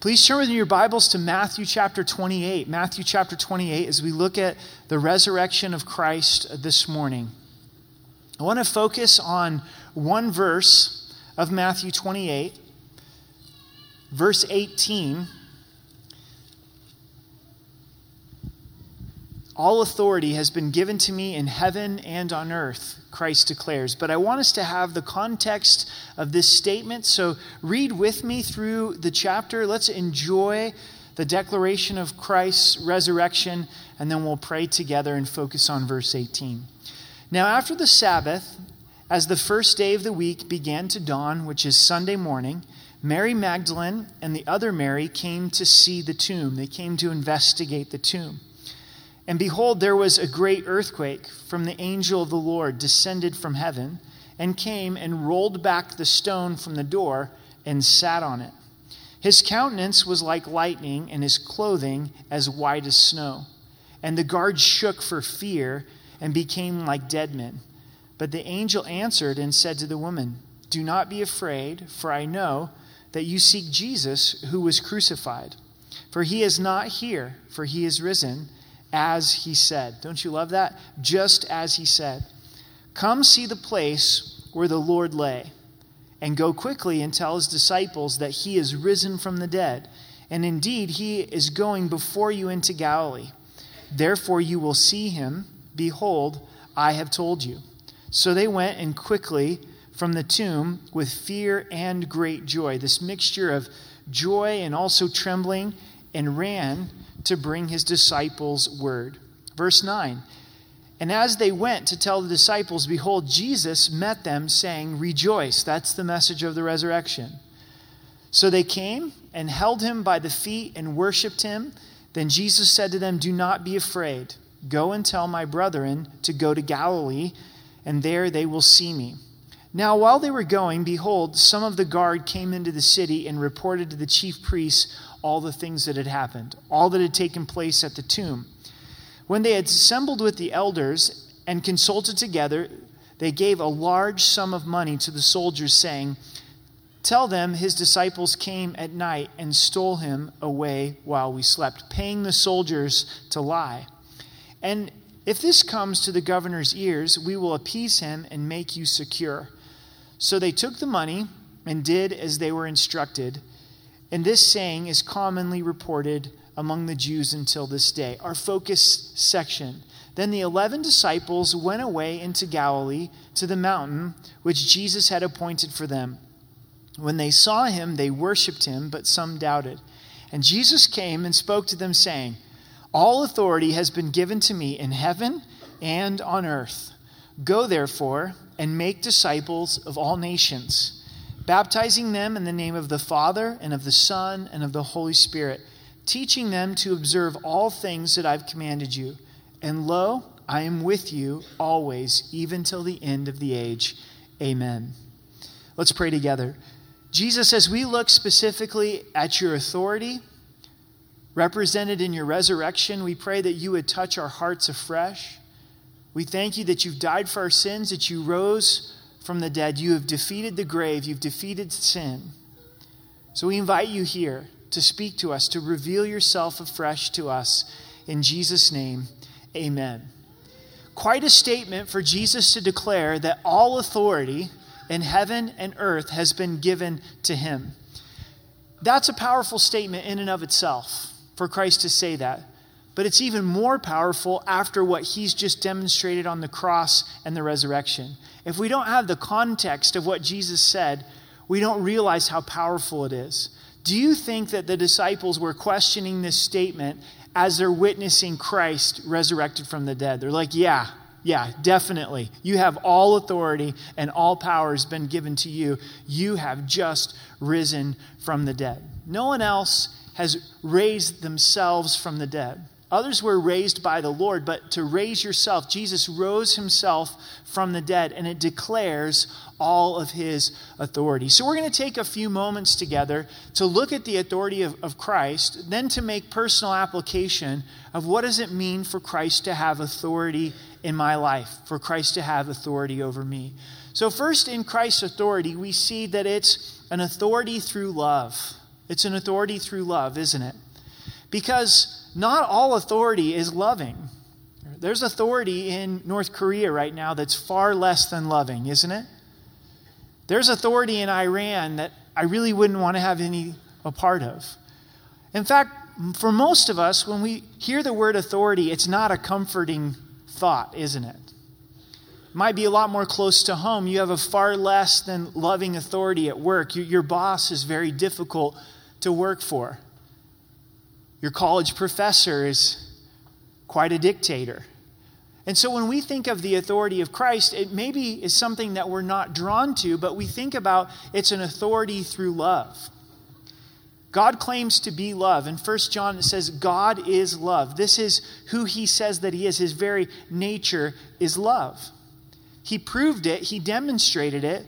Please turn with me your Bibles to Matthew chapter 28. Matthew chapter 28, as we look at the resurrection of Christ this morning. I want to focus on one verse of Matthew 28, verse 18. All authority has been given to me in heaven and on earth, Christ declares. But I want us to have the context of this statement, so read with me through the chapter. Let's enjoy the declaration of Christ's resurrection, and then we'll pray together and focus on verse 18. Now after the Sabbath, as the first day of the week began to dawn, which is Sunday morning, Mary Magdalene and the other Mary came to see the tomb. They came to investigate the tomb. And behold, there was a great earthquake, from the angel of the Lord descended from heaven and came and rolled back the stone from the door and sat on it. His countenance was like lightning and his clothing as white as snow. And the guards shook for fear and became like dead men. But the angel answered and said to the woman, "Do not be afraid, for I know that you seek Jesus who was crucified. For he is not here, for he is risen, as he said." Don't you love that? Just as he said. "Come see the place where the Lord lay, and go quickly and tell his disciples that he is risen from the dead. And indeed, he is going before you into Galilee. Therefore you will see him. Behold, I have told you." So they went and quickly from the tomb with fear and great joy, this mixture of joy and also trembling, and ran to bring his disciples word. Verse 9, "And as they went to tell the disciples, behold, Jesus met them, saying, 'Rejoice.'" That's the message of the resurrection. "So they came and held him by the feet and worshipped him. Then Jesus said to them, 'Do not be afraid. Go and tell my brethren to go to Galilee, and there they will see me.' Now while they were going, behold, some of the guard came into the city and reported to the chief priests all the things that had happened, all that had taken place at the tomb. When they had assembled with the elders and consulted together, they gave a large sum of money to the soldiers, saying, 'Tell them his disciples came at night and stole him away while we slept,' paying the soldiers to lie. 'And if this comes to the governor's ears, we will appease him and make you secure.' So they took the money and did as they were instructed. And this saying is commonly reported among the Jews until this day." Our focus section. "Then the 11 disciples went away into Galilee to the mountain which Jesus had appointed for them. When they saw him, they worshipped him, but some doubted. And Jesus came and spoke to them, saying, 'All authority has been given to me in heaven and on earth. Go therefore and make disciples of all nations, baptizing them in the name of the Father and of the Son and of the Holy Spirit, teaching them to observe all things that I've commanded you. And lo, I am with you always, even till the end of the age. Amen." Let's pray together. Jesus, as we look specifically at your authority represented in your resurrection, we pray that you would touch our hearts afresh. We thank you that you've died for our sins, that you rose from the dead. You have defeated the grave. You've defeated sin. So we invite you here to speak to us, to reveal yourself afresh to us. In Jesus' name, amen. Quite a statement for Jesus to declare that all authority in heaven and earth has been given to him. That's a powerful statement in and of itself, for Christ to say that. But it's even more powerful after what he's just demonstrated on the cross and the resurrection. If we don't have the context of what Jesus said, we don't realize how powerful it is. Do you think that the disciples were questioning this statement as they're witnessing Christ resurrected from the dead? They're like, yeah, definitely. You have all authority and all power has been given to you. You have just risen from the dead. No one else has raised themselves from the dead. Others were raised by the Lord, but to raise yourself, Jesus rose himself from the dead, and it declares all of his authority. So we're going to take a few moments together to look at the authority of Christ, then to make personal application of what does it mean for Christ to have authority in my life, for Christ to have authority over me. So first, in Christ's authority, we see that it's an authority through love. It's an authority through love, isn't it? Because not all authority is loving. There's authority in North Korea right now that's far less than loving, isn't it? There's authority in Iran that I really wouldn't want to have a part of. In fact, for most of us, when we hear the word authority, it's not a comforting thought, isn't it? It might be a lot more close to home. You have a far less than loving authority at work. Your boss is very difficult to work for. Your college professor is quite a dictator. And so when we think of the authority of Christ, it maybe is something that we're not drawn to, but we think about it's an authority through love. God claims to be love. In 1 John it says, God is love. This is who he says that he is. His very nature is love. He proved it. He demonstrated it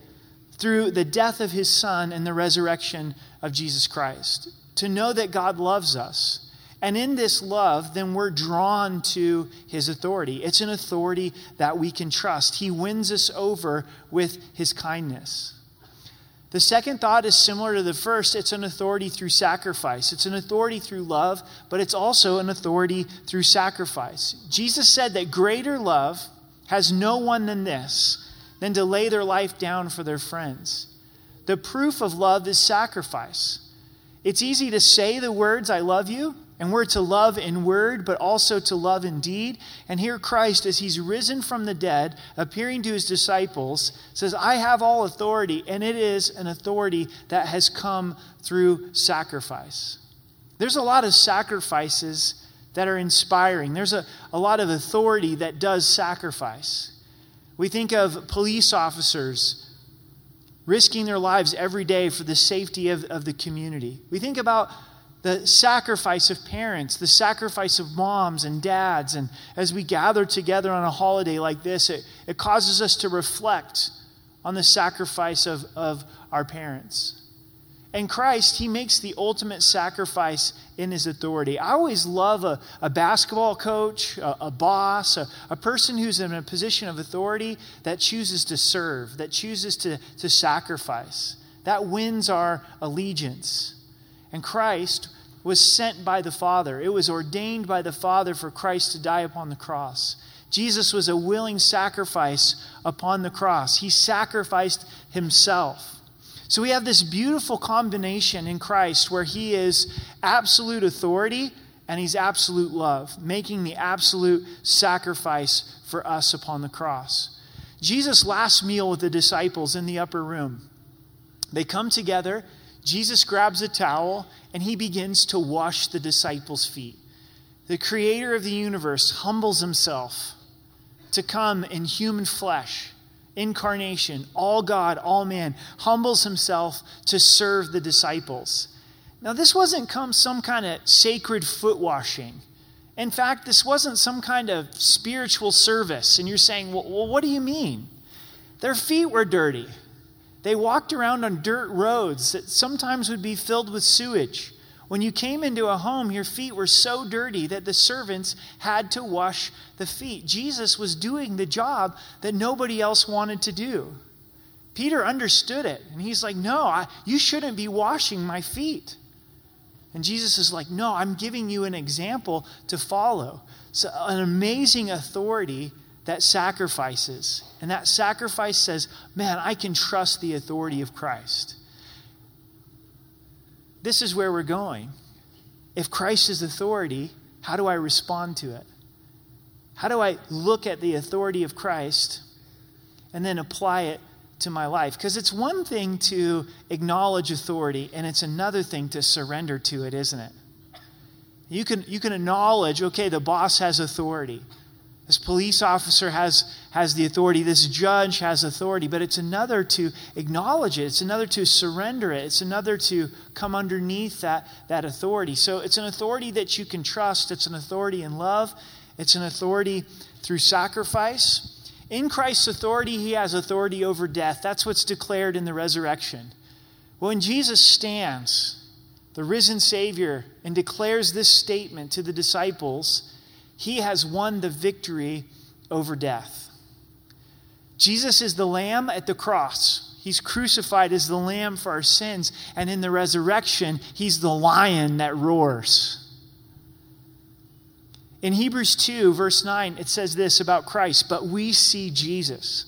through the death of his son and the resurrection of Jesus Christ. To know that God loves us. And in this love, then we're drawn to his authority. It's an authority that we can trust. He wins us over with his kindness. The second thought is similar to the first. It's an authority through sacrifice. It's an authority through love, but it's also an authority through sacrifice. Jesus said that greater love has no one than this, than to lay their life down for their friends. The proof of love is sacrifice. It's easy to say the words, I love you, and we're to love in word, but also to love in deed. And here Christ, as he's risen from the dead, appearing to his disciples, says, I have all authority, and it is an authority that has come through sacrifice. There's a lot of sacrifices that are inspiring. There's a lot of authority that does sacrifice. We think of police officers risking their lives every day for the safety of the community. We think about the sacrifice of parents, the sacrifice of moms and dads. And as we gather together on a holiday like this, it causes us to reflect on the sacrifice of our parents. And Christ, he makes the ultimate sacrifice in his authority. I always love a basketball coach, a boss, a person who's in a position of authority that chooses to serve, that chooses to sacrifice. That wins our allegiance. And Christ was sent by the Father. It was ordained by the Father for Christ to die upon the cross. Jesus was a willing sacrifice upon the cross. He sacrificed himself. So we have this beautiful combination in Christ where he is absolute authority and he's absolute love, making the absolute sacrifice for us upon the cross. Jesus' last meal with the disciples in the upper room. They come together. Jesus grabs a towel and he begins to wash the disciples' feet. The creator of the universe humbles himself to come in human flesh, incarnation, all God, all man, humbles himself to serve the disciples. Now, this wasn't some kind of sacred foot washing. In fact, this wasn't some kind of spiritual service. And you're saying, well, what do you mean? Their feet were dirty. They walked around on dirt roads that sometimes would be filled with sewage. When you came into a home, your feet were so dirty that the servants had to wash the feet. Jesus was doing the job that nobody else wanted to do. Peter understood it, and he's like, no, you shouldn't be washing my feet. And Jesus is like, no, I'm giving you an example to follow. So an amazing authority that sacrifices. And that sacrifice says, man, I can trust the authority of Christ. This is where we're going. If Christ is authority, how do I respond to it? How do I look at the authority of Christ and then apply it to my life? Because it's one thing to acknowledge authority, and it's another thing to surrender to it, isn't it? You can acknowledge, okay, the boss has authority. This police officer has the authority. This judge has authority. But it's another to acknowledge it. It's another to surrender it. It's another to come underneath that authority. So it's an authority that you can trust. It's an authority in love. It's an authority through sacrifice. In Christ's authority, he has authority over death. That's what's declared in the resurrection. When Jesus stands, the risen Savior, and declares this statement to the disciples, he has won the victory over death. Jesus is the Lamb at the cross. He's crucified as the lamb for our sins. And in the resurrection, he's the lion that roars. In Hebrews 2, verse 9, it says this about Christ, "But we see Jesus,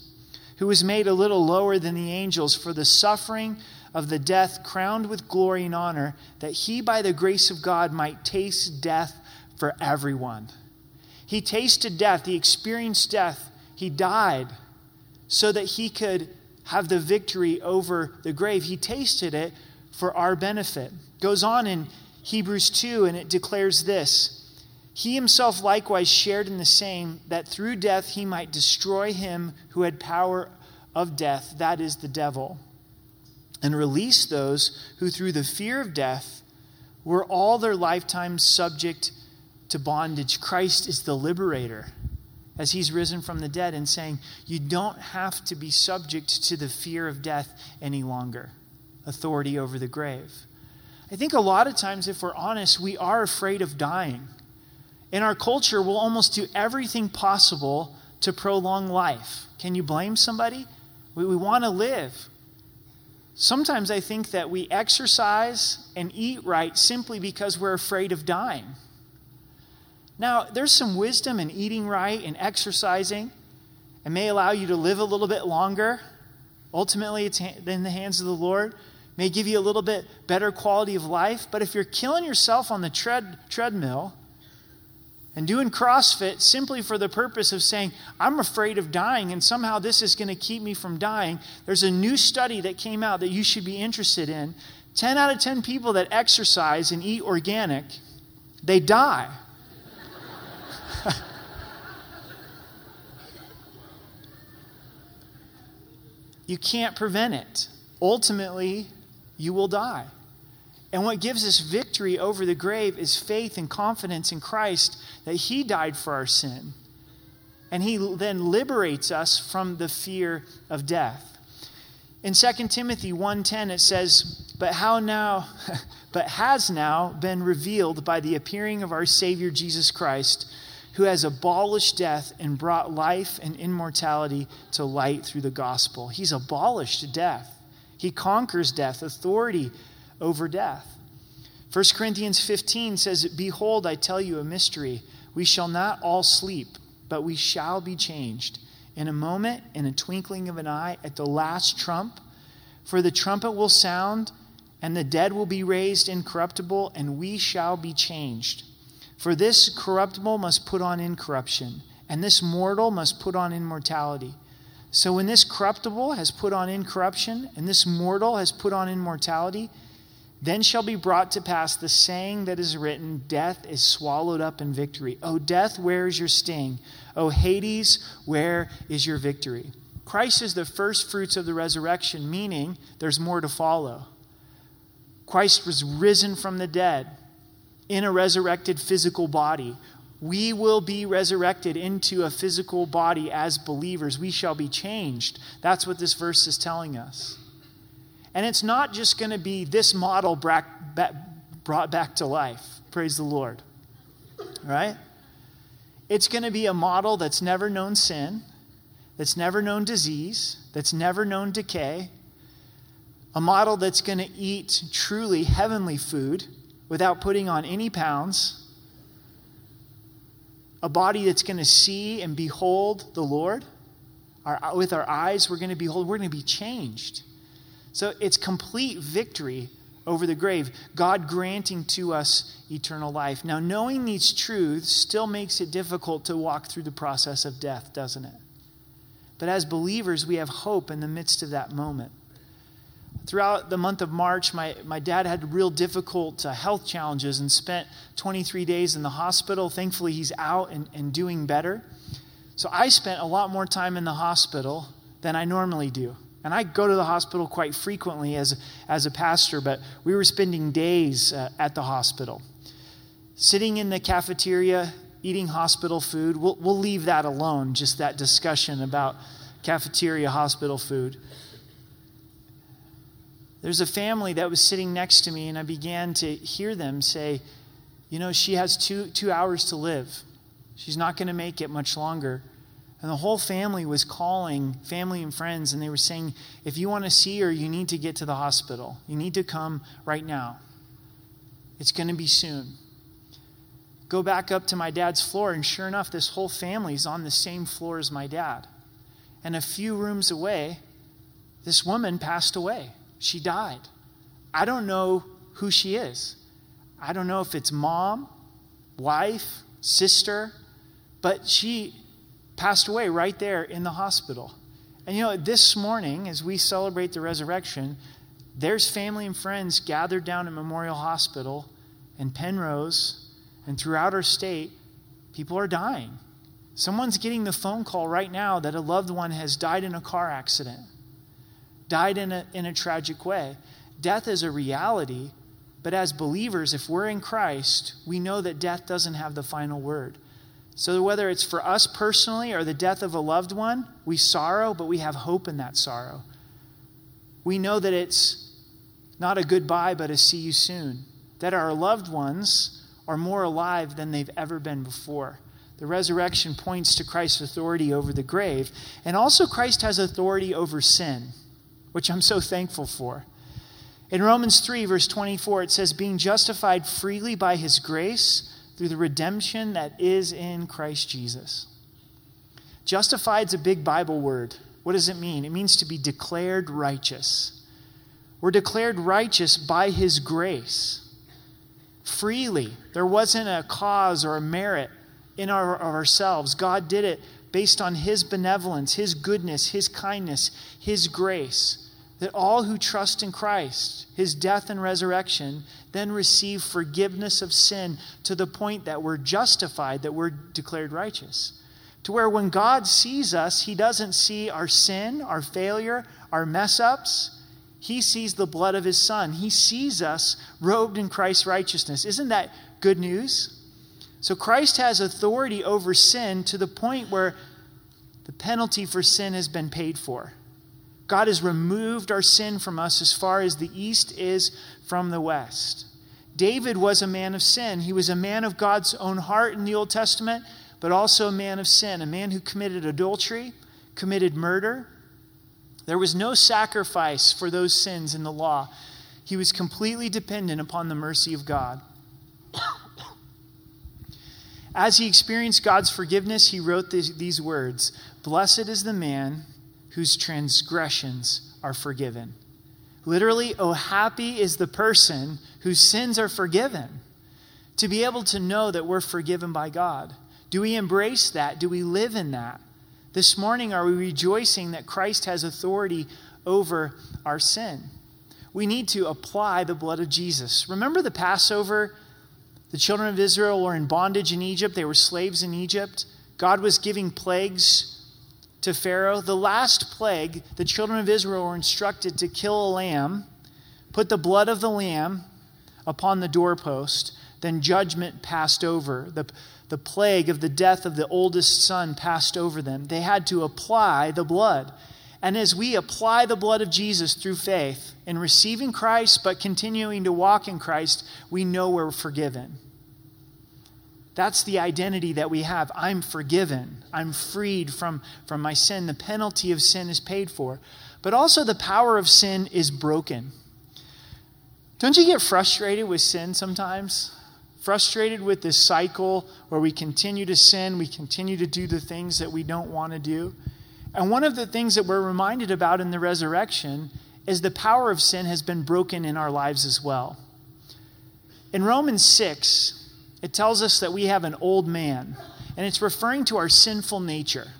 who was made a little lower than the angels for the suffering of the death, crowned with glory and honor, that he by the grace of God might taste death for everyone." He tasted death, he experienced death, he died so that he could have the victory over the grave. He tasted it for our benefit. Goes on in Hebrews 2 and it declares this, "He himself likewise shared in the same, that through death he might destroy him who had power of death, that is the devil, and release those who through the fear of death were all their lifetime subject to bondage." Christ is the liberator as he's risen from the dead and saying, you don't have to be subject to the fear of death any longer. Authority over the grave. I think a lot of times, if we're honest, we are afraid of dying. In our culture, we'll almost do everything possible to prolong life. Can you blame somebody? We want to live. Sometimes I think that we exercise and eat right simply because we're afraid of dying. Now, there's some wisdom in eating right and exercising. It may allow you to live a little bit longer. Ultimately, it's in the hands of the Lord. It may give you a little bit better quality of life. But if you're killing yourself on the treadmill... and doing CrossFit simply for the purpose of saying, I'm afraid of dying, and somehow this is going to keep me from dying. There's a new study that came out that you should be interested in. 10 out of 10 people that exercise and eat organic, they die. You can't prevent it. Ultimately, you will die. And what gives us victory over the grave is faith and confidence in Christ that he died for our sin. And he then liberates us from the fear of death. In 2 Timothy 1:10 it says, but has now been revealed by the appearing of our Savior Jesus Christ, who has abolished death and brought life and immortality to light through the gospel. He's abolished death. He conquers death, authority over death. 1 Corinthians 15 says, "Behold, I tell you a mystery. We shall not all sleep, but we shall be changed. In a moment, in a twinkling of an eye, at the last trump. For the trumpet will sound, and the dead will be raised incorruptible, and we shall be changed. For this corruptible must put on incorruption, and this mortal must put on immortality. So when this corruptible has put on incorruption, and this mortal has put on immortality, then shall be brought to pass the saying that is written, death is swallowed up in victory. O death, where is your sting? O Hades, where is your victory?" Christ is the first fruits of the resurrection, meaning there's more to follow. Christ was risen from the dead in a resurrected physical body. We will be resurrected into a physical body as believers. We shall be changed. That's what this verse is telling us. And it's not just going to be this model brought back to life. Praise the Lord. Right? It's going to be a model that's never known sin, that's never known disease, that's never known decay. A model that's going to eat truly heavenly food without putting on any pounds. A body that's going to see and behold the Lord. With our eyes, we're going to behold. We're going to be changed. So it's complete victory over the grave, God granting to us eternal life. Now, knowing these truths still makes it difficult to walk through the process of death, doesn't it? But as believers, we have hope in the midst of that moment. Throughout the month of March, my dad had real difficult health challenges and spent 23 days in the hospital. Thankfully, he's out and doing better. So I spent a lot more time in the hospital than I normally do. And I go to the hospital quite frequently as a pastor, but we were spending days at the hospital. Sitting in the cafeteria, eating hospital food. We'll leave that alone, just that discussion about cafeteria, hospital food. There's a family that was sitting next to me, and I began to hear them say, she has two hours to live. She's not going to make it much longer. And the whole family was calling, family and friends, and they were saying, if you want to see her, you need to get to the hospital. You need to come right now. It's going to be soon. Go back up to my dad's floor, and sure enough, this whole family's on the same floor as my dad. And a few rooms away, this woman passed away. She died. I don't know who she is. I don't know if it's mom, wife, sister, but she passed away right there in the hospital. And you know, this morning, as we celebrate the resurrection, there's family and friends gathered down at Memorial Hospital in Penrose and throughout our state. People are dying. Someone's getting the phone call right now that a loved one has died in a car accident, died in a tragic way. Death is a reality, but as believers, if we're in Christ, we know that death doesn't have the final word. So whether it's for us personally or the death of a loved one, we sorrow, but we have hope in that sorrow. We know that it's not a goodbye, but a see you soon. That our loved ones are more alive than they've ever been before. The resurrection points to Christ's authority over the grave. And also Christ has authority over sin, which I'm so thankful for. In Romans 3, verse 24, it says, being justified freely by his grace through the redemption that is in Christ Jesus. Justified's a big Bible word. What does it mean? It means to be declared righteous. We're declared righteous by his grace. Freely. There wasn't a cause or a merit in ourselves. God did it based on his benevolence, his goodness, his kindness, his grace. That all who trust in Christ, his death and resurrection, then receive forgiveness of sin to the point that we're justified, that we're declared righteous. To where when God sees us, he doesn't see our sin, our failure, our mess-ups. He sees the blood of his son. He sees us robed in Christ's righteousness. Isn't that good news? So Christ has authority over sin to the point where the penalty for sin has been paid for. God has removed our sin from us as far as the east is from the west. David was a man of sin. He was a man of God's own heart in the Old Testament, but also a man of sin, a man who committed adultery, committed murder. There was no sacrifice for those sins in the law. He was completely dependent upon the mercy of God. As he experienced God's forgiveness, he wrote these words, "Blessed is the man whose transgressions are forgiven." Literally, oh, happy is the person whose sins are forgiven. To be able to know that we're forgiven by God. Do we embrace that? Do we live in that? This morning, are we rejoicing that Christ has authority over our sin? We need to apply the blood of Jesus. Remember the Passover? The children of Israel were in bondage in Egypt. They were slaves in Egypt. God was giving plagues to Pharaoh. The last plague, the children of Israel were instructed to kill a lamb, put the blood of the lamb upon the doorpost, then judgment passed over. The plague of the death of the oldest son passed over them. They had to apply the blood. And as we apply the blood of Jesus through faith in receiving Christ but continuing to walk in Christ, we know we're forgiven. That's the identity that we have. I'm forgiven. I'm freed from my sin. The penalty of sin is paid for. But also the power of sin is broken. Don't you get frustrated with sin sometimes? Frustrated with this cycle where we continue to sin, we continue to do the things that we don't want to do. And one of the things that we're reminded about in the resurrection is the power of sin has been broken in our lives as well. In Romans 6, it tells us that we have an old man, and it's referring to our sinful nature.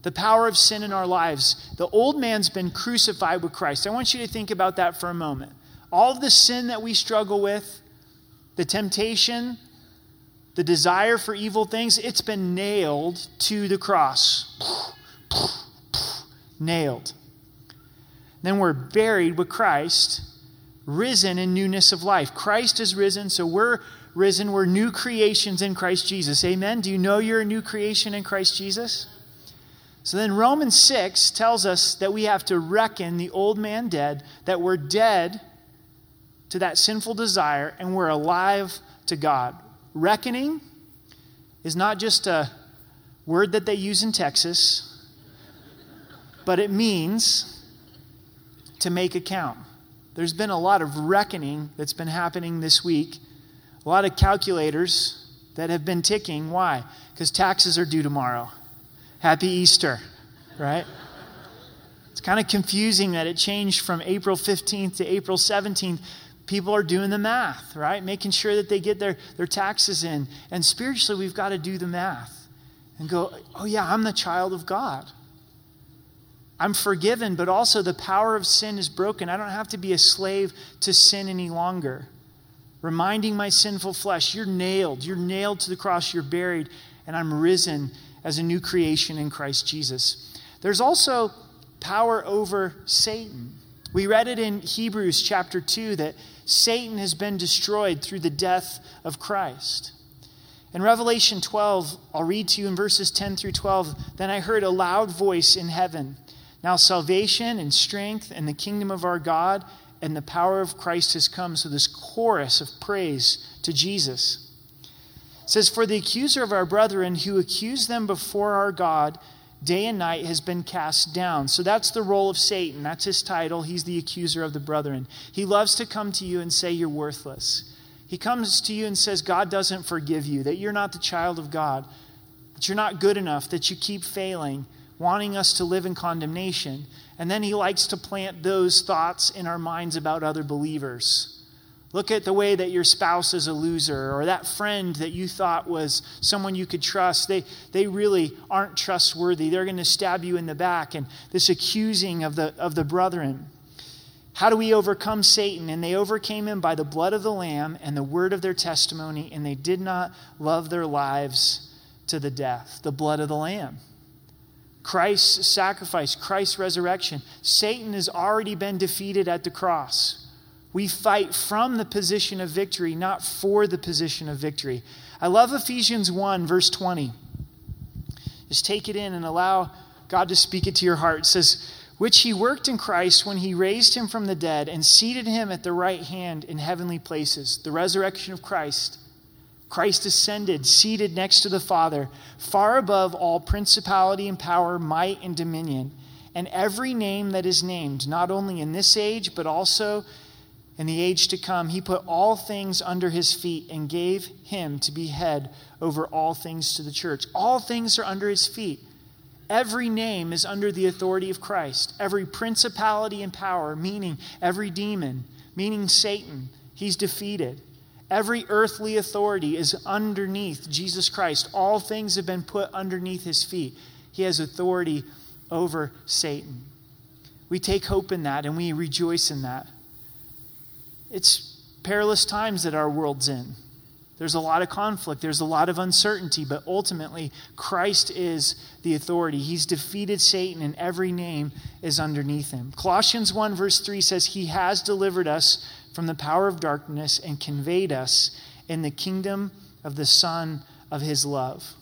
The power of sin in our lives. The old man's been crucified with Christ. I want you to think about that for a moment. All of the sin that we struggle with, the temptation, the desire for evil things, it's been nailed to the cross. Nailed. Then we're buried with Christ, risen in newness of life. Christ is risen, so we're risen. We're new creations in Christ Jesus. Amen? Do you know you're a new creation in Christ Jesus? So then Romans 6 tells us that we have to reckon the old man dead, that we're dead to that sinful desire, and we're alive to God. Reckoning is not just a word that they use in Texas, but it means to make account. There's been a lot of reckoning that's been happening this week. A lot of calculators that have been ticking. Why? Because taxes are due tomorrow. Happy Easter, right? It's kind of confusing that it changed from April 15th to April 17th. People are doing the math, right? Making sure that they get their taxes in. And spiritually, we've got to do the math and go, oh yeah, I'm the child of God. I'm forgiven, but also the power of sin is broken. I don't have to be a slave to sin any longer. Reminding my sinful flesh, you're nailed. You're nailed to the cross. You're buried. And I'm risen as a new creation in Christ Jesus. There's also power over Satan. We read it in Hebrews chapter 2 that Satan has been destroyed through the death of Christ. In Revelation 12, I'll read to you in verses 10 through 12, then I heard a loud voice in heaven. Now salvation and strength and the kingdom of our God and the power of Christ has come. So this chorus of praise to Jesus. It says, for the accuser of our brethren who accused them before our God day and night has been cast down. So that's the role of Satan. That's his title. He's the accuser of the brethren. He loves to come to you and say you're worthless. He comes to you and says God doesn't forgive you, that you're not the child of God, that you're not good enough, that you keep failing, wanting us to live in condemnation. And then he likes to plant those thoughts in our minds about other believers. Look at the way that your spouse is a loser, or that friend that you thought was someone you could trust. They really aren't trustworthy. They're going to stab you in the back. And this accusing of the brethren. How do we overcome Satan? And they overcame him by the blood of the Lamb and the word of their testimony, and they did not love their lives to the death. The blood of the Lamb. Christ's sacrifice, Christ's resurrection. Satan has already been defeated at the cross. We fight from the position of victory, not for the position of victory. I love Ephesians 1, verse 20. Just take it in and allow God to speak it to your heart. It says, which he worked in Christ when he raised him from the dead and seated him at the right hand in heavenly places. The resurrection of Christ. Christ ascended, seated next to the Father, far above all principality and power, might and dominion, and every name that is named, not only in this age, but also in the age to come. He put all things under his feet and gave him to be head over all things to the church. All things are under his feet. Every name is under the authority of Christ. Every principality and power, meaning every demon, meaning Satan, he's defeated. Every earthly authority is underneath Jesus Christ. All things have been put underneath his feet. He has authority over Satan. We take hope in that and we rejoice in that. It's perilous times that our world's in. There's a lot of conflict. There's a lot of uncertainty. But ultimately, Christ is the authority. He's defeated Satan and every name is underneath him. Colossians 1 verse 3 says, he has delivered us from the power of darkness and conveyed us in the kingdom of the Son of his love.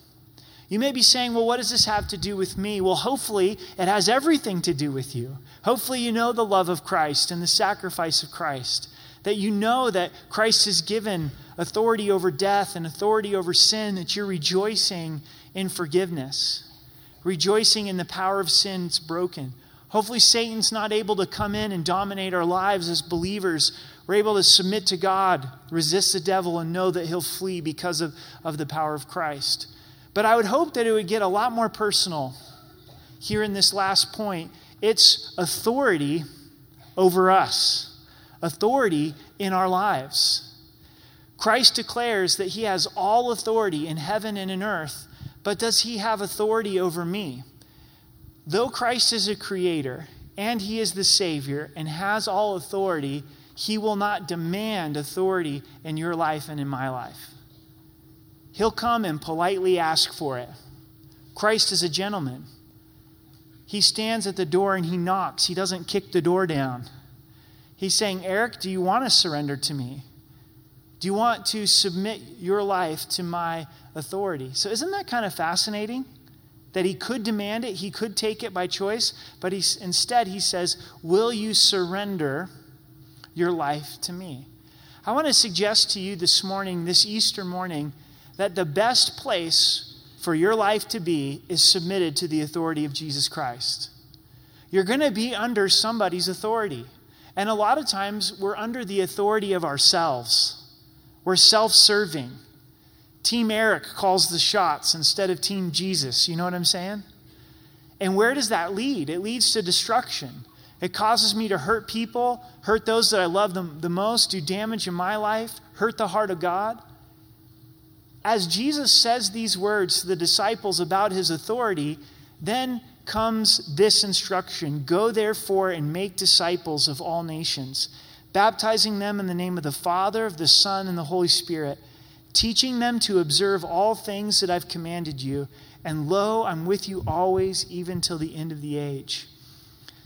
You may be saying, well, what does this have to do with me? Well, hopefully it has everything to do with you. Hopefully you know the love of Christ and the sacrifice of Christ. That you know that Christ has given authority over death and authority over sin, that you're rejoicing in forgiveness, rejoicing in the power of sin's broken. Hopefully Satan's not able to come in and dominate our lives as believers. We're able to submit to God, resist the devil, and know that he'll flee because of the power of Christ. But I would hope that it would get a lot more personal here in this last point. It's authority over us. Authority in our lives. Christ declares that he has all authority in heaven and in earth, but does he have authority over me? Though Christ is a creator and he is the Savior and has all authority, he will not demand authority in your life and in my life. He'll come and politely ask for it. Christ is a gentleman. He stands at the door and he knocks. He doesn't kick the door down. He's saying, Eric, do you want to surrender to me? Do you want to submit your life to my authority? So isn't that kind of fascinating? That he could demand it, he could take it by choice, but instead he says, will you surrender your life to me? I want to suggest to you this morning, this Easter morning, that the best place for your life to be is submitted to the authority of Jesus Christ. You're going to be under somebody's authority. And a lot of times we're under the authority of ourselves. We're self-serving. Team Eric calls the shots instead of Team Jesus. You know what I'm saying? And where does that lead? It leads to destruction. It causes me to hurt people, hurt those that I love the most, do damage in my life, hurt the heart of God. As Jesus says these words to the disciples about his authority, then comes this instruction: go therefore and make disciples of all nations, baptizing them in the name of the Father, of the Son, and the Holy Spirit, teaching them to observe all things that I've commanded you, and lo, I'm with you always, even till the end of the age.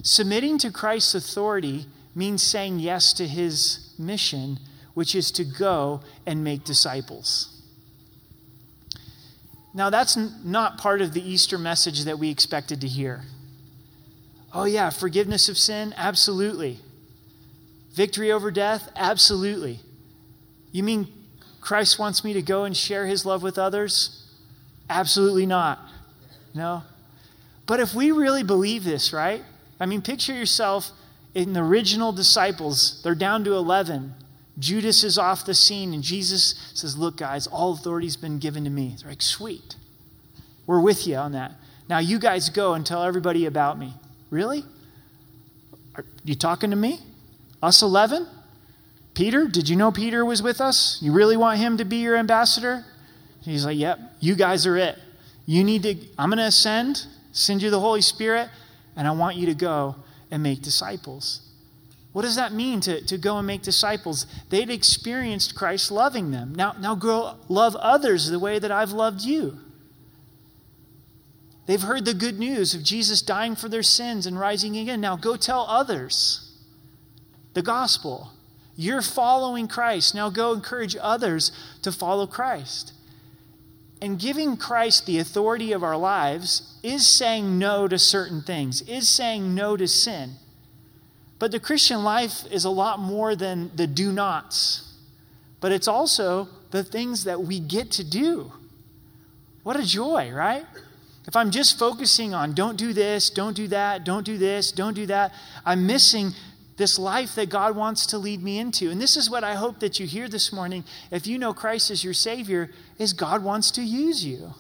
Submitting to Christ's authority means saying yes to his mission, which is to go and make disciples. Now, that's not part of the Easter message that we expected to hear. Oh yeah, forgiveness of sin? Absolutely. Victory over death? Absolutely. You mean Christ wants me to go and share his love with others? Absolutely not. No. But if we really believe this, right? I mean, picture yourself in the original disciples. They're down to 11. Judas is off the scene, and Jesus says, look, guys, all authority's been given to me. They're like, sweet. We're with you on that. Now you guys go and tell everybody about me. Really? Are you talking to me? Us 11? Peter? Did you know Peter was with us? You really want him to be your ambassador? He's like, yep, you guys are it. You need to, I'm going to send you the Holy Spirit, and I want you to go and make disciples. What does that mean to go and make disciples? They'd experienced Christ loving them. Now go love others the way that I've loved you. They've heard the good news of Jesus dying for their sins and rising again. Now go tell others the gospel. You're following Christ. Now go encourage others to follow Christ. And giving Christ the authority of our lives is saying no to certain things, is saying no to sin. But the Christian life is a lot more than the do nots. But it's also the things that we get to do. What a joy, right? If I'm just focusing on don't do this, don't do that, don't do this, don't do that, I'm missing this life that God wants to lead me into. And this is what I hope that you hear this morning. If you know Christ as your Savior, is God wants to use you.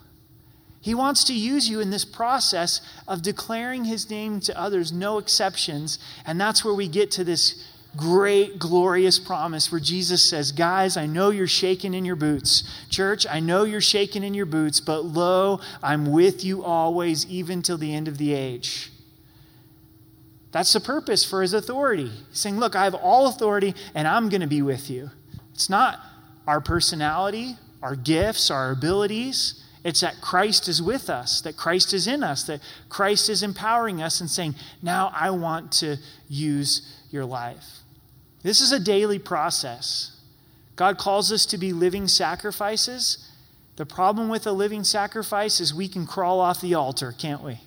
He wants to use you in this process of declaring his name to others, no exceptions. And that's where we get to this great, glorious promise where Jesus says, guys, I know you're shaking in your boots. Church, I know you're shaking in your boots, but lo, I'm with you always, even till the end of the age. That's the purpose for his authority. He's saying, look, I have all authority and I'm going to be with you. It's not our personality, our gifts, our abilities. It's that Christ is with us, that Christ is in us, that Christ is empowering us and saying, now I want to use your life. This is a daily process. God calls us to be living sacrifices. The problem with a living sacrifice is we can crawl off the altar, can't we?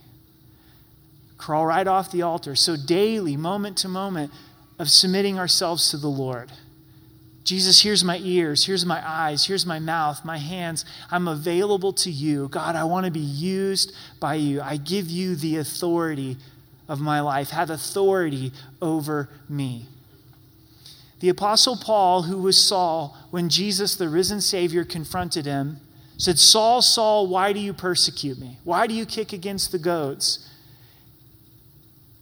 Crawl right off the altar. So daily, moment to moment, of submitting ourselves to the Lord. Jesus, here's my ears, here's my eyes, here's my mouth, my hands. I'm available to you. God, I want to be used by you. I give you the authority of my life. Have authority over me. The Apostle Paul, who was Saul, when Jesus, the risen Savior, confronted him, said, Saul, Saul, why do you persecute me? Why do you kick against the goads?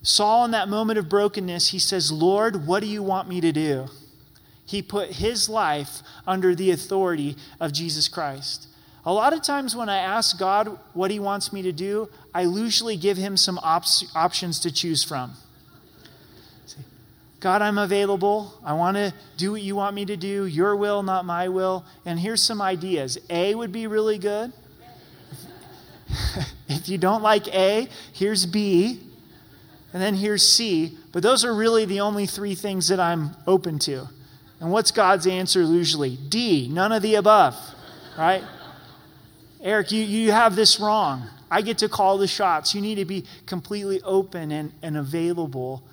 Saul, in that moment of brokenness, he says, Lord, what do you want me to do? He put his life under the authority of Jesus Christ. A lot of times when I ask God what he wants me to do, I usually give him some options to choose from. God, I'm available. I want to do what you want me to do. Your will, not my will. And here's some ideas. A would be really good. If you don't like A, here's B. And then here's C. But those are really the only three things that I'm open to. And what's God's answer usually? D, none of the above, right? Eric, you have this wrong. I get to call the shots. You need to be completely open and available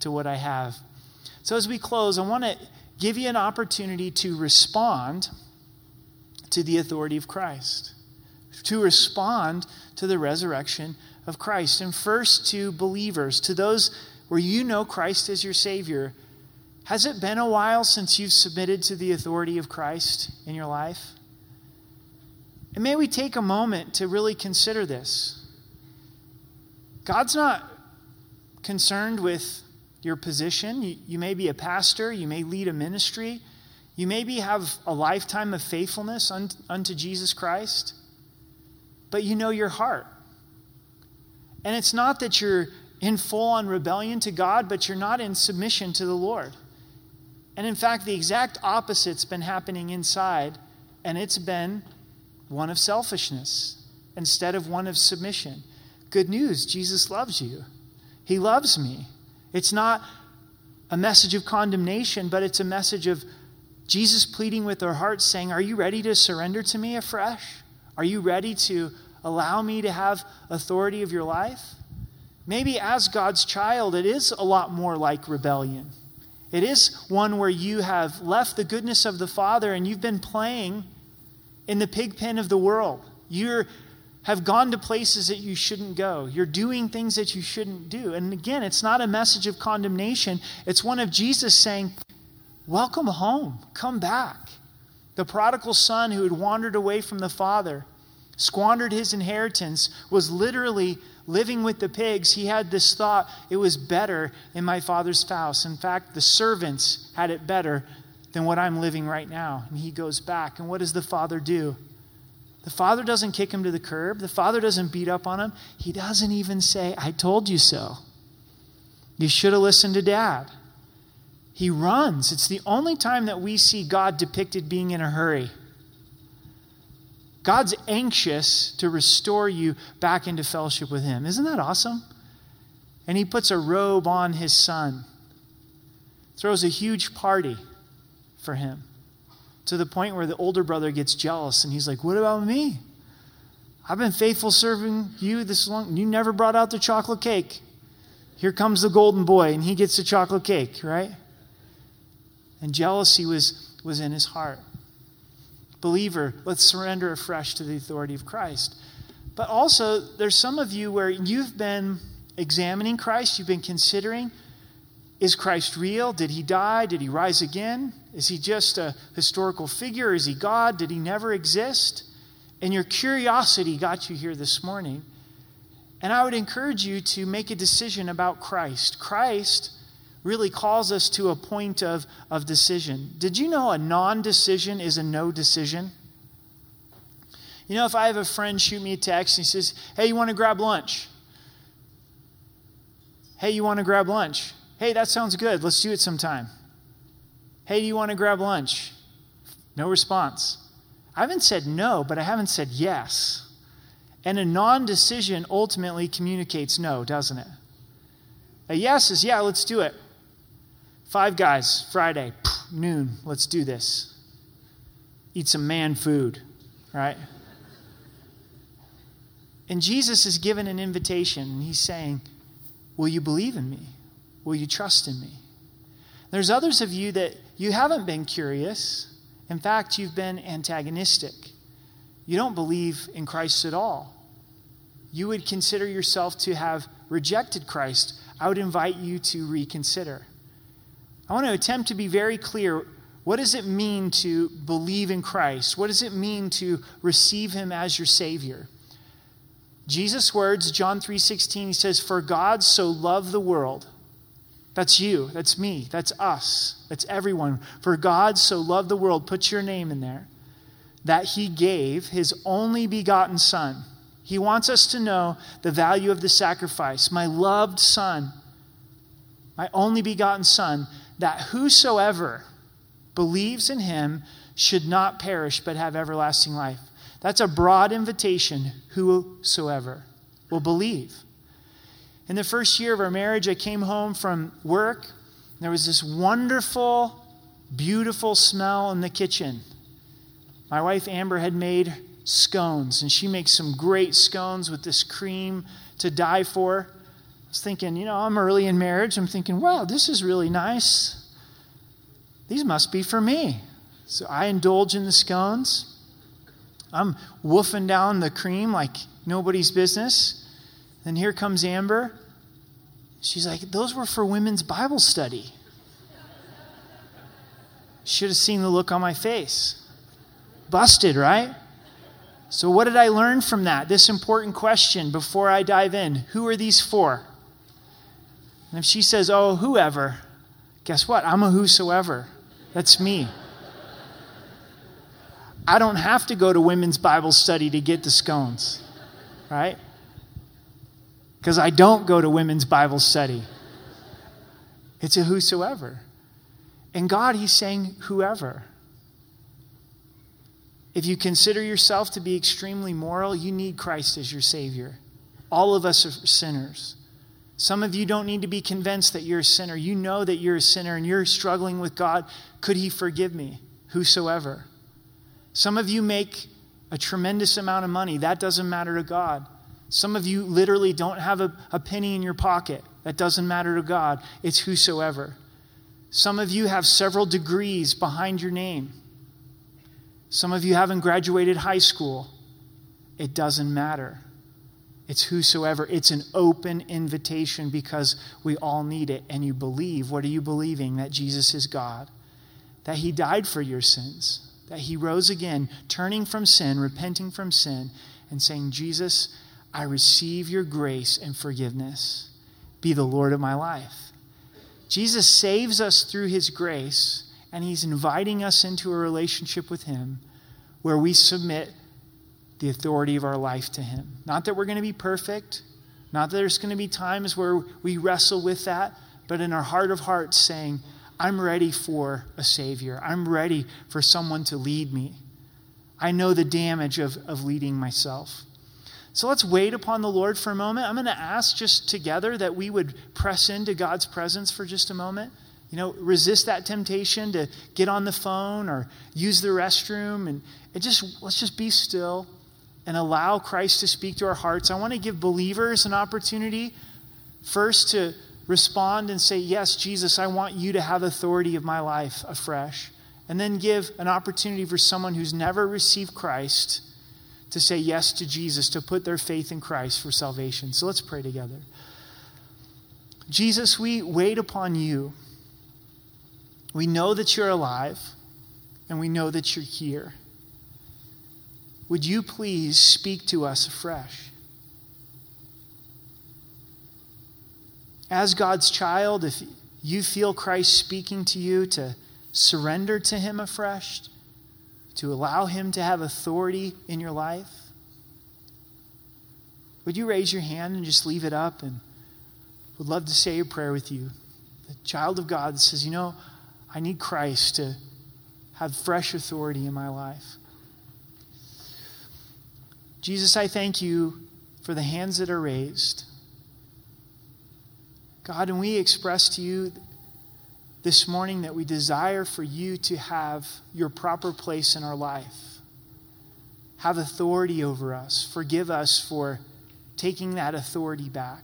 to what I have. So as we close, I want to give you an opportunity to respond to the authority of Christ. to respond to the resurrection of Christ. And first to believers, to those where you know Christ as your Savior. Has it been a while since you've submitted to the authority of Christ in your life? And may we take a moment to really consider this. God's not concerned with your position. You may be a pastor. You may lead a ministry. You maybe have a lifetime of faithfulness unto Jesus Christ. But you know your heart. And it's not that you're in full-on rebellion to God, but you're not in submission to the Lord. And in fact, the exact opposite's been happening inside, and it's been one of selfishness instead of one of submission. Good news, Jesus loves you. He loves me. It's not a message of condemnation, but it's a message of Jesus pleading with our hearts, saying, are you ready to surrender to me afresh? Are you ready to allow me to have authority of your life? Maybe as God's child, it is a lot more like rebellion. It is one where you have left the goodness of the Father and you've been playing in the pig pen of the world. You have gone to places that you shouldn't go. You're doing things that you shouldn't do. And again, it's not a message of condemnation. It's one of Jesus saying, welcome home. Come back. The prodigal son who had wandered away from the Father, squandered his inheritance, was literally living with the pigs. He had this thought, it was better in my father's house. In fact, the servants had it better than what I'm living right now. And he goes back. And what does the father do? The father doesn't kick him to the curb. The father doesn't beat up on him. He doesn't even say, I told you so. You should have listened to dad. He runs. It's the only time that we see God depicted being in a hurry. God's anxious to restore you back into fellowship with him. Isn't that awesome? And he puts a robe on his son, throws a huge party for him, to the point where the older brother gets jealous and he's like, what about me? I've been faithful serving you this long. You never brought out the chocolate cake. Here comes the golden boy and he gets the chocolate cake, right? And jealousy was in his heart. Believer, let's surrender afresh to the authority of Christ. But also, there's some of you where you've been examining Christ, you've been considering, is Christ real? Did he die? Did he rise again? Is he just a historical figure? Is he God? Did he never exist? And your curiosity got you here this morning. And I would encourage you to make a decision about Christ. Christ really calls us to a point of decision. Did you know a non-decision is a no decision? You know, if I have a friend shoot me a text and he says, hey, you want to grab lunch? Hey, you want to grab lunch? Hey, that sounds good. Let's do it sometime. Hey, do you want to grab lunch? No response. I haven't said no, but I haven't said yes. And a non-decision ultimately communicates no, doesn't it? A yes is, yeah, let's do it. Five Guys, Friday, noon, let's do this. Eat some man food, right? And Jesus is given an invitation, and he's saying, will you believe in me? Will you trust in me? There's others of you that you haven't been curious. In fact, you've been antagonistic. You don't believe in Christ at all. You would consider yourself to have rejected Christ. I would invite you to reconsider. I want to attempt to be very clear. What does it mean to believe in Christ? What does it mean to receive him as your Savior? Jesus' words, John 3:16, he says, for God so loved the world. That's you, that's me, that's us, that's everyone. For God so loved the world, put your name in there, that he gave his only begotten Son. He wants us to know the value of the sacrifice. My loved son, my only begotten son, that whosoever believes in him should not perish but have everlasting life. That's a broad invitation, whosoever will believe. In the first year of our marriage, I came home from work. There was this wonderful, beautiful smell in the kitchen. My wife Amber had made scones, and she makes some great scones with this cream to die for. I was thinking, you know, I'm early in marriage. I'm thinking, wow, this is really nice. These must be for me. So I indulge in the scones. I'm woofing down the cream like nobody's business. Then here comes Amber. She's like, those were for women's Bible study. Should have seen the look on my face. Busted, right? So what did I learn from that? This important question before I dive in. Who are these for? And if she says, oh, whoever, guess what? I'm a whosoever. That's me. I don't have to go to women's Bible study to get the scones, right? Because I don't go to women's Bible study. It's a whosoever. And God, he's saying whoever. If you consider yourself to be extremely moral, you need Christ as your Savior. All of us are sinners. Some of you don't need to be convinced that you're a sinner. You know that you're a sinner and you're struggling with God. Could he forgive me? Whosoever. Some of you make a tremendous amount of money. That doesn't matter to God. Some of you literally don't have a penny in your pocket. That doesn't matter to God. It's whosoever. Some of you have several degrees behind your name. Some of you haven't graduated high school. It doesn't matter. It's whosoever. It's an open invitation because we all need it. And you believe. What are you believing? That Jesus is God. That he died for your sins. That he rose again, turning from sin, repenting from sin, and saying, Jesus, I receive your grace and forgiveness. Be the Lord of my life. Jesus saves us through his grace, and he's inviting us into a relationship with him where we submit the authority of our life to him. Not that we're going to be perfect, not that there's going to be times where we wrestle with that, but in our heart of hearts saying, I'm ready for a Savior. I'm ready for someone to lead me. I know the damage of leading myself. So let's wait upon the Lord for a moment. I'm going to ask just together that we would press into God's presence for just a moment. You know, resist that temptation to get on the phone or use the restroom. And just let's just be still and allow Christ to speak to our hearts. I want to give believers an opportunity first to respond and say, yes, Jesus, I want you to have authority of my life afresh. And then give an opportunity for someone who's never received Christ to say yes to Jesus, to put their faith in Christ for salvation. So let's pray together. Jesus, we wait upon you. We know that you're alive, and we know that you're here. Would you please speak to us afresh? As God's child, if you feel Christ speaking to you, to surrender to him afresh, to allow him to have authority in your life, would you raise your hand and just leave it up? And would love to say a prayer with you. The child of God says, you know, I need Christ to have fresh authority in my life. Jesus, I thank you for the hands that are raised. God, and we express to you this morning that we desire for you to have your proper place in our life. Have authority over us. Forgive us for taking that authority back.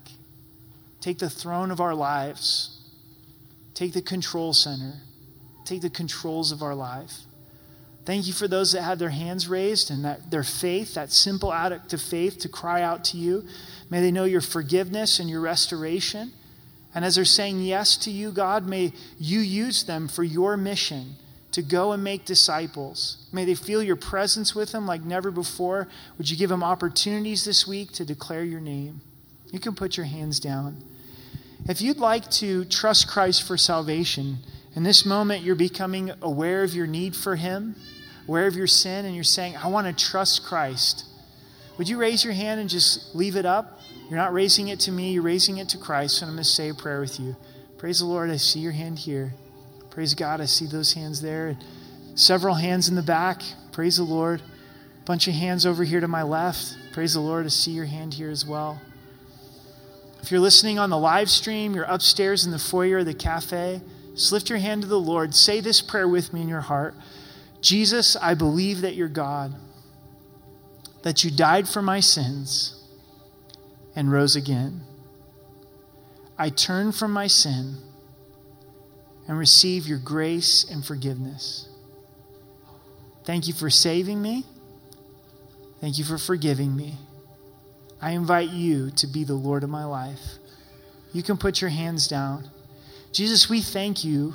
Take the throne of our lives. Take the control center. Take the controls of our life. Thank you for those that had their hands raised and that their faith, that simple act of faith to cry out to you. May they know your forgiveness and your restoration. And as they're saying yes to you, God, may you use them for your mission to go and make disciples. May they feel your presence with them like never before. Would you give them opportunities this week to declare your name? You can put your hands down. If you'd like to trust Christ for salvation, in this moment, you're becoming aware of your need for him, aware of your sin, and you're saying, I want to trust Christ. Would you raise your hand and just leave it up? You're not raising it to me, you're raising it to Christ, and I'm going to say a prayer with you. Praise the Lord, I see your hand here. Praise God, I see those hands there. Several hands in the back. Praise the Lord. Bunch of hands over here to my left. Praise the Lord, I see your hand here as well. If you're listening on the live stream, you're upstairs in the foyer of the cafe, just lift your hand to the Lord. Say this prayer with me in your heart. Jesus, I believe that you're God, that you died for my sins and rose again. I turn from my sin and receive your grace and forgiveness. Thank you for saving me. Thank you for forgiving me. I invite you to be the Lord of my life. You can put your hands down. Jesus, we thank you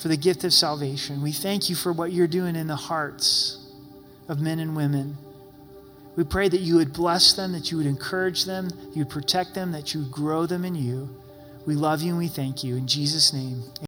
for the gift of salvation. We thank you for what you're doing in the hearts of men and women. We pray that you would bless them, that you would encourage them, you would protect them, that you would grow them in you. We love you and we thank you. In Jesus' name, amen.